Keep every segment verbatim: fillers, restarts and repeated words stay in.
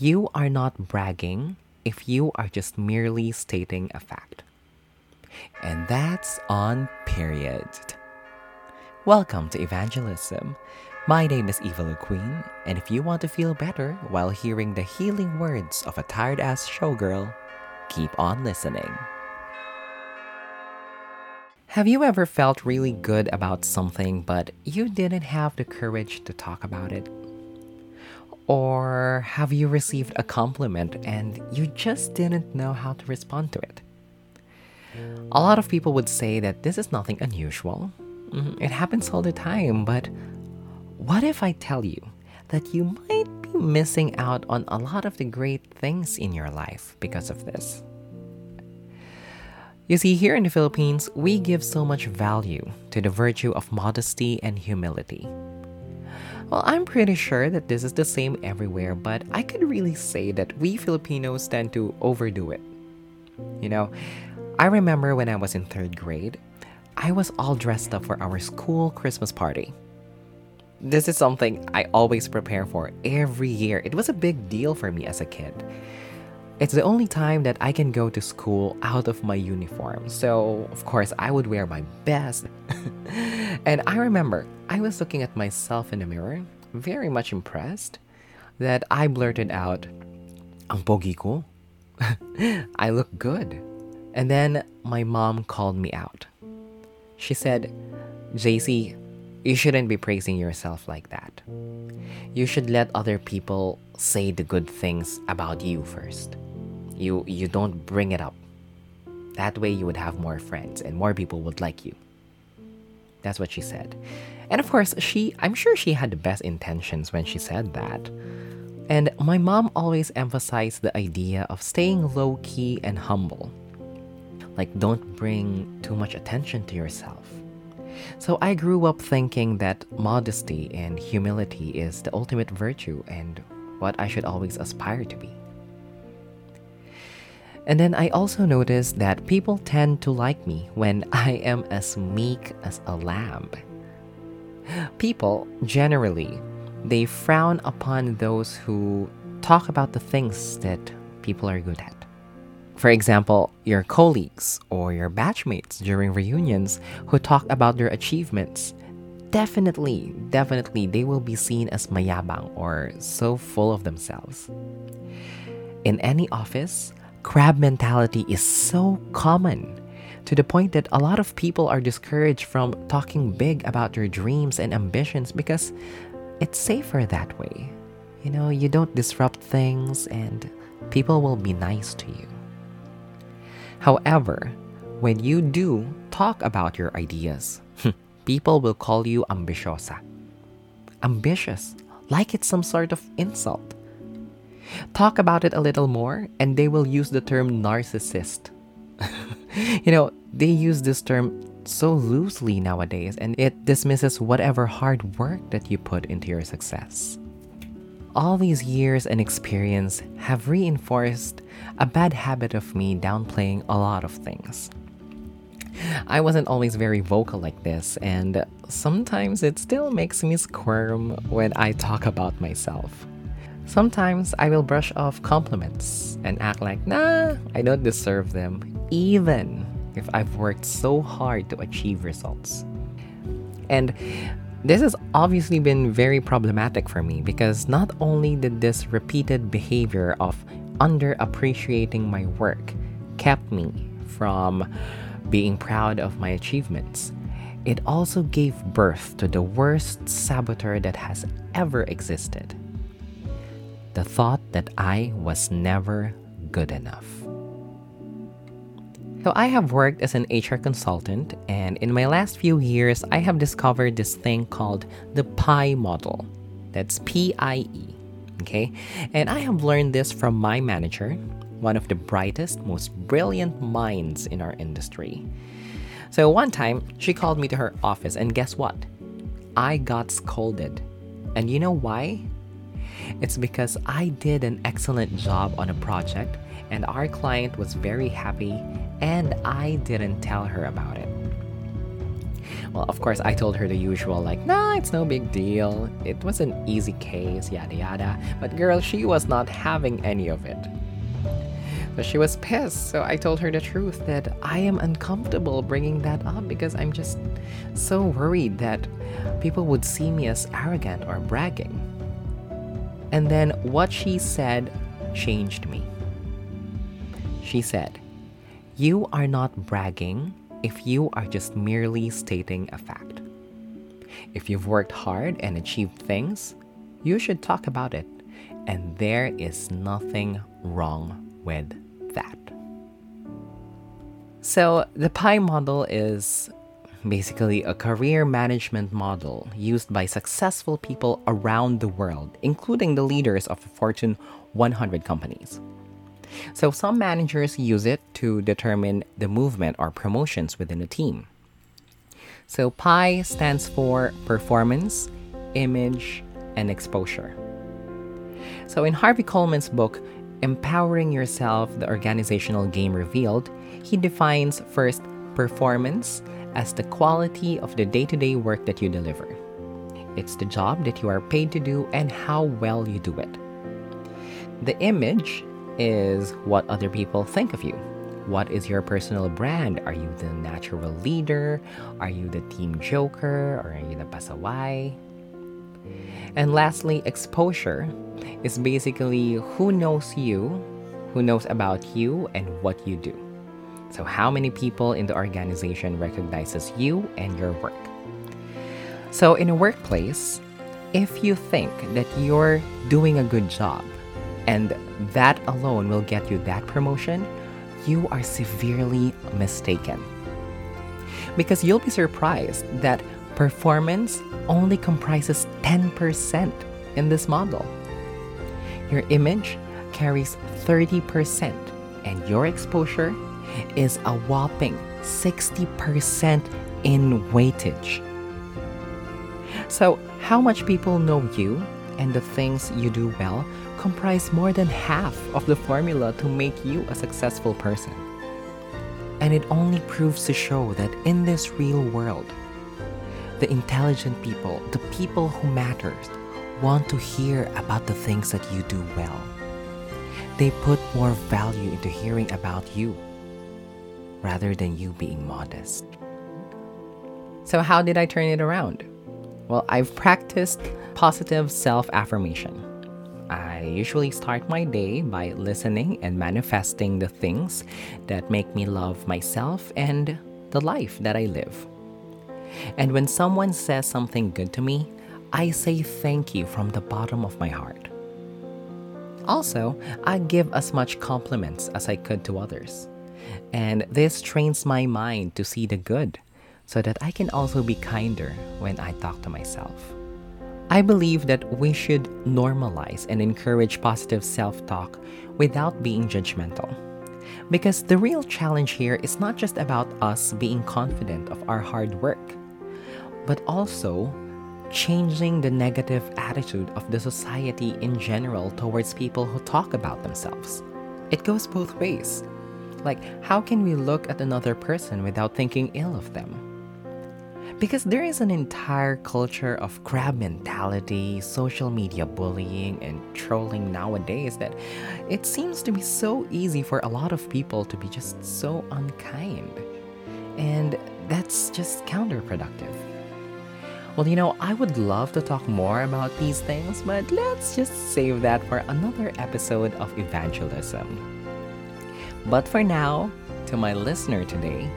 You are not bragging if you are just merely stating a fact. And that's on period. Welcome to Evangelism. My name is Eva LaQueen, and if you want to feel better while hearing the healing words of a tired-ass showgirl, keep on listening. Have you ever felt really good about something, but you didn't have the courage to talk about it? Or have you received a compliment and you just didn't know how to respond to it? A lot of people would say that this is nothing unusual. It happens all the time, but what if I tell you that you might be missing out on a lot of the great things in your life because of this? You see, here in the Philippines, we give so much value to the virtue of modesty and humility. Well, I'm pretty sure that this is the same everywhere, but I could really say that we Filipinos tend to overdo it. You know, I remember when I was in third grade, I was all dressed up for our school Christmas party. This is something I always prepare for every year. It was a big deal for me as a kid. It's the only time that I can go to school out of my uniform. So, of course, I would wear my best. And I remember I was looking at myself in the mirror, very much impressed, that I blurted out, "Ang pogi ko." I look good. And then my mom called me out. She said, "J C, you shouldn't be praising yourself like that. You should let other people say the good things about you first. You you don't bring it up. That way you would have more friends and more people would like you." That's what she said. And of course, she I'm sure she had the best intentions when she said that. And my mom always emphasized the idea of staying low-key and humble. Like, don't bring too much attention to yourself. So I grew up thinking that modesty and humility is the ultimate virtue and what I should always aspire to be. And then I also noticed that people tend to like me when I am as meek as a lamb. People, generally, they frown upon those who talk about the things that people are good at. For example, your colleagues or your batchmates during reunions who talk about their achievements, definitely, definitely they will be seen as mayabang or so full of themselves. In any office, crab mentality is so common to the point that a lot of people are discouraged from talking big about their dreams and ambitions because it's safer that way. You know, you don't disrupt things and people will be nice to you. However, when you do talk about your ideas, people will call you ambitiosa. Ambitious, like it's some sort of insult. Talk about it a little more, and they will use the term narcissist. You know, they use this term so loosely nowadays, and it dismisses whatever hard work that you put into your success. All these years and experience have reinforced a bad habit of me downplaying a lot of things. I wasn't always very vocal like this, and sometimes it still makes me squirm when I talk about myself. Sometimes I will brush off compliments and act like, nah, I don't deserve them, even if I've worked so hard to achieve results. And this has obviously been very problematic for me because not only did this repeated behavior of underappreciating my work kept me from being proud of my achievements, it also gave birth to the worst saboteur that has ever existed. The thought that I was never good enough. So I have worked as an H R consultant, and in my last few years, I have discovered this thing called the P I E model. That's P I E, okay? And I have learned this from my manager, one of the brightest, most brilliant minds in our industry. So one time, she called me to her office, and guess what? I got scolded. And you know why? It's because I did an excellent job on a project, and our client was very happy, and I didn't tell her about it. Well, of course, I told her the usual, like, nah, it's no big deal. It was an easy case, yada yada. But girl, she was not having any of it. So she was pissed. So I told her the truth, that I am uncomfortable bringing that up because I'm just so worried that people would see me as arrogant or bragging. And then what she said changed me. She said, "You are not bragging if you are just merely stating a fact. If you've worked hard and achieved things, you should talk about it. And there is nothing wrong with that." So the P I E model is basically a career management model used by successful people around the world, including the leaders of the Fortune one hundred companies. So some managers use it to determine the movement or promotions within a team. So P I E stands for performance, image, and exposure. So in Harvey Coleman's book, Empowering Yourself, The Organizational Game Revealed, he defines first performance as the quality of the day-to-day work that you deliver. It's the job that you are paid to do and how well you do it. The image is what other people think of you. What is your personal brand? Are you the natural leader? Are you the team joker? Or are you the pasaway? And lastly, exposure is basically who knows you, who knows about you, and what you do. So how many people in the organization recognizes you and your work? So in a workplace, if you think that you're doing a good job, and that alone will get you that promotion, you are severely mistaken. Because you'll be surprised that performance only comprises ten percent in this model. Your image carries thirty percent, and your exposure is a whopping sixty percent in weightage. So how much people know you and the things you do well comprise more than half of the formula to make you a successful person. And it only proves to show that in this real world, the intelligent people, the people who matter, want to hear about the things that you do well. They put more value into hearing about you rather than you being modest. So how did I turn it around? Well, I've practiced positive self-affirmation. I usually start my day by listening and manifesting the things that make me love myself and the life that I live. And when someone says something good to me, I say thank you from the bottom of my heart. Also, I give as much compliments as I could to others. And this trains my mind to see the good so that I can also be kinder when I talk to myself. I believe that we should normalize and encourage positive self-talk without being judgmental. Because the real challenge here is not just about us being confident of our hard work, but also changing the negative attitude of the society in general towards people who talk about themselves. It goes both ways. Like, how can we look at another person without thinking ill of them? Because there is an entire culture of crab mentality, social media bullying, and trolling nowadays that it seems to be so easy for a lot of people to be just so unkind. And that's just counterproductive. Well, you know, I would love to talk more about these things, but let's just save that for another episode of Evangelism. But for now, to my listener today,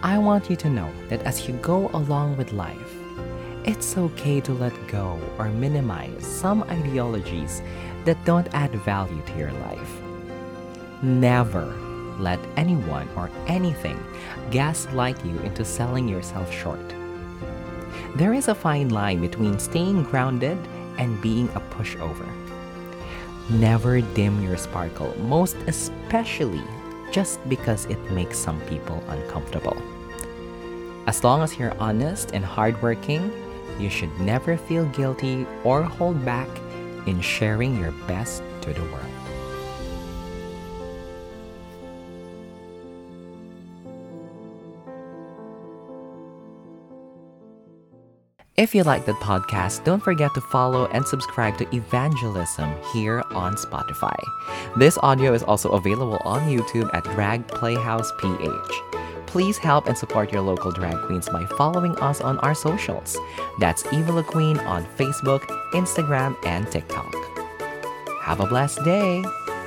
I want you to know that as you go along with life, it's okay to let go or minimize some ideologies that don't add value to your life. Never let anyone or anything gaslight you into selling yourself short. There is a fine line between staying grounded and being a pushover. Never dim your sparkle, most especially just because it makes some people uncomfortable. As long as you're honest and hardworking, you should never feel guilty or hold back in sharing your best to the world. If you like the podcast, don't forget to follow and subscribe to Evangelism here on Spotify. This audio is also available on YouTube at Drag Playhouse P H. Please help and support your local drag queens by following us on our socials. That's Eva LaQueen on Facebook, Instagram, and TikTok. Have a blessed day!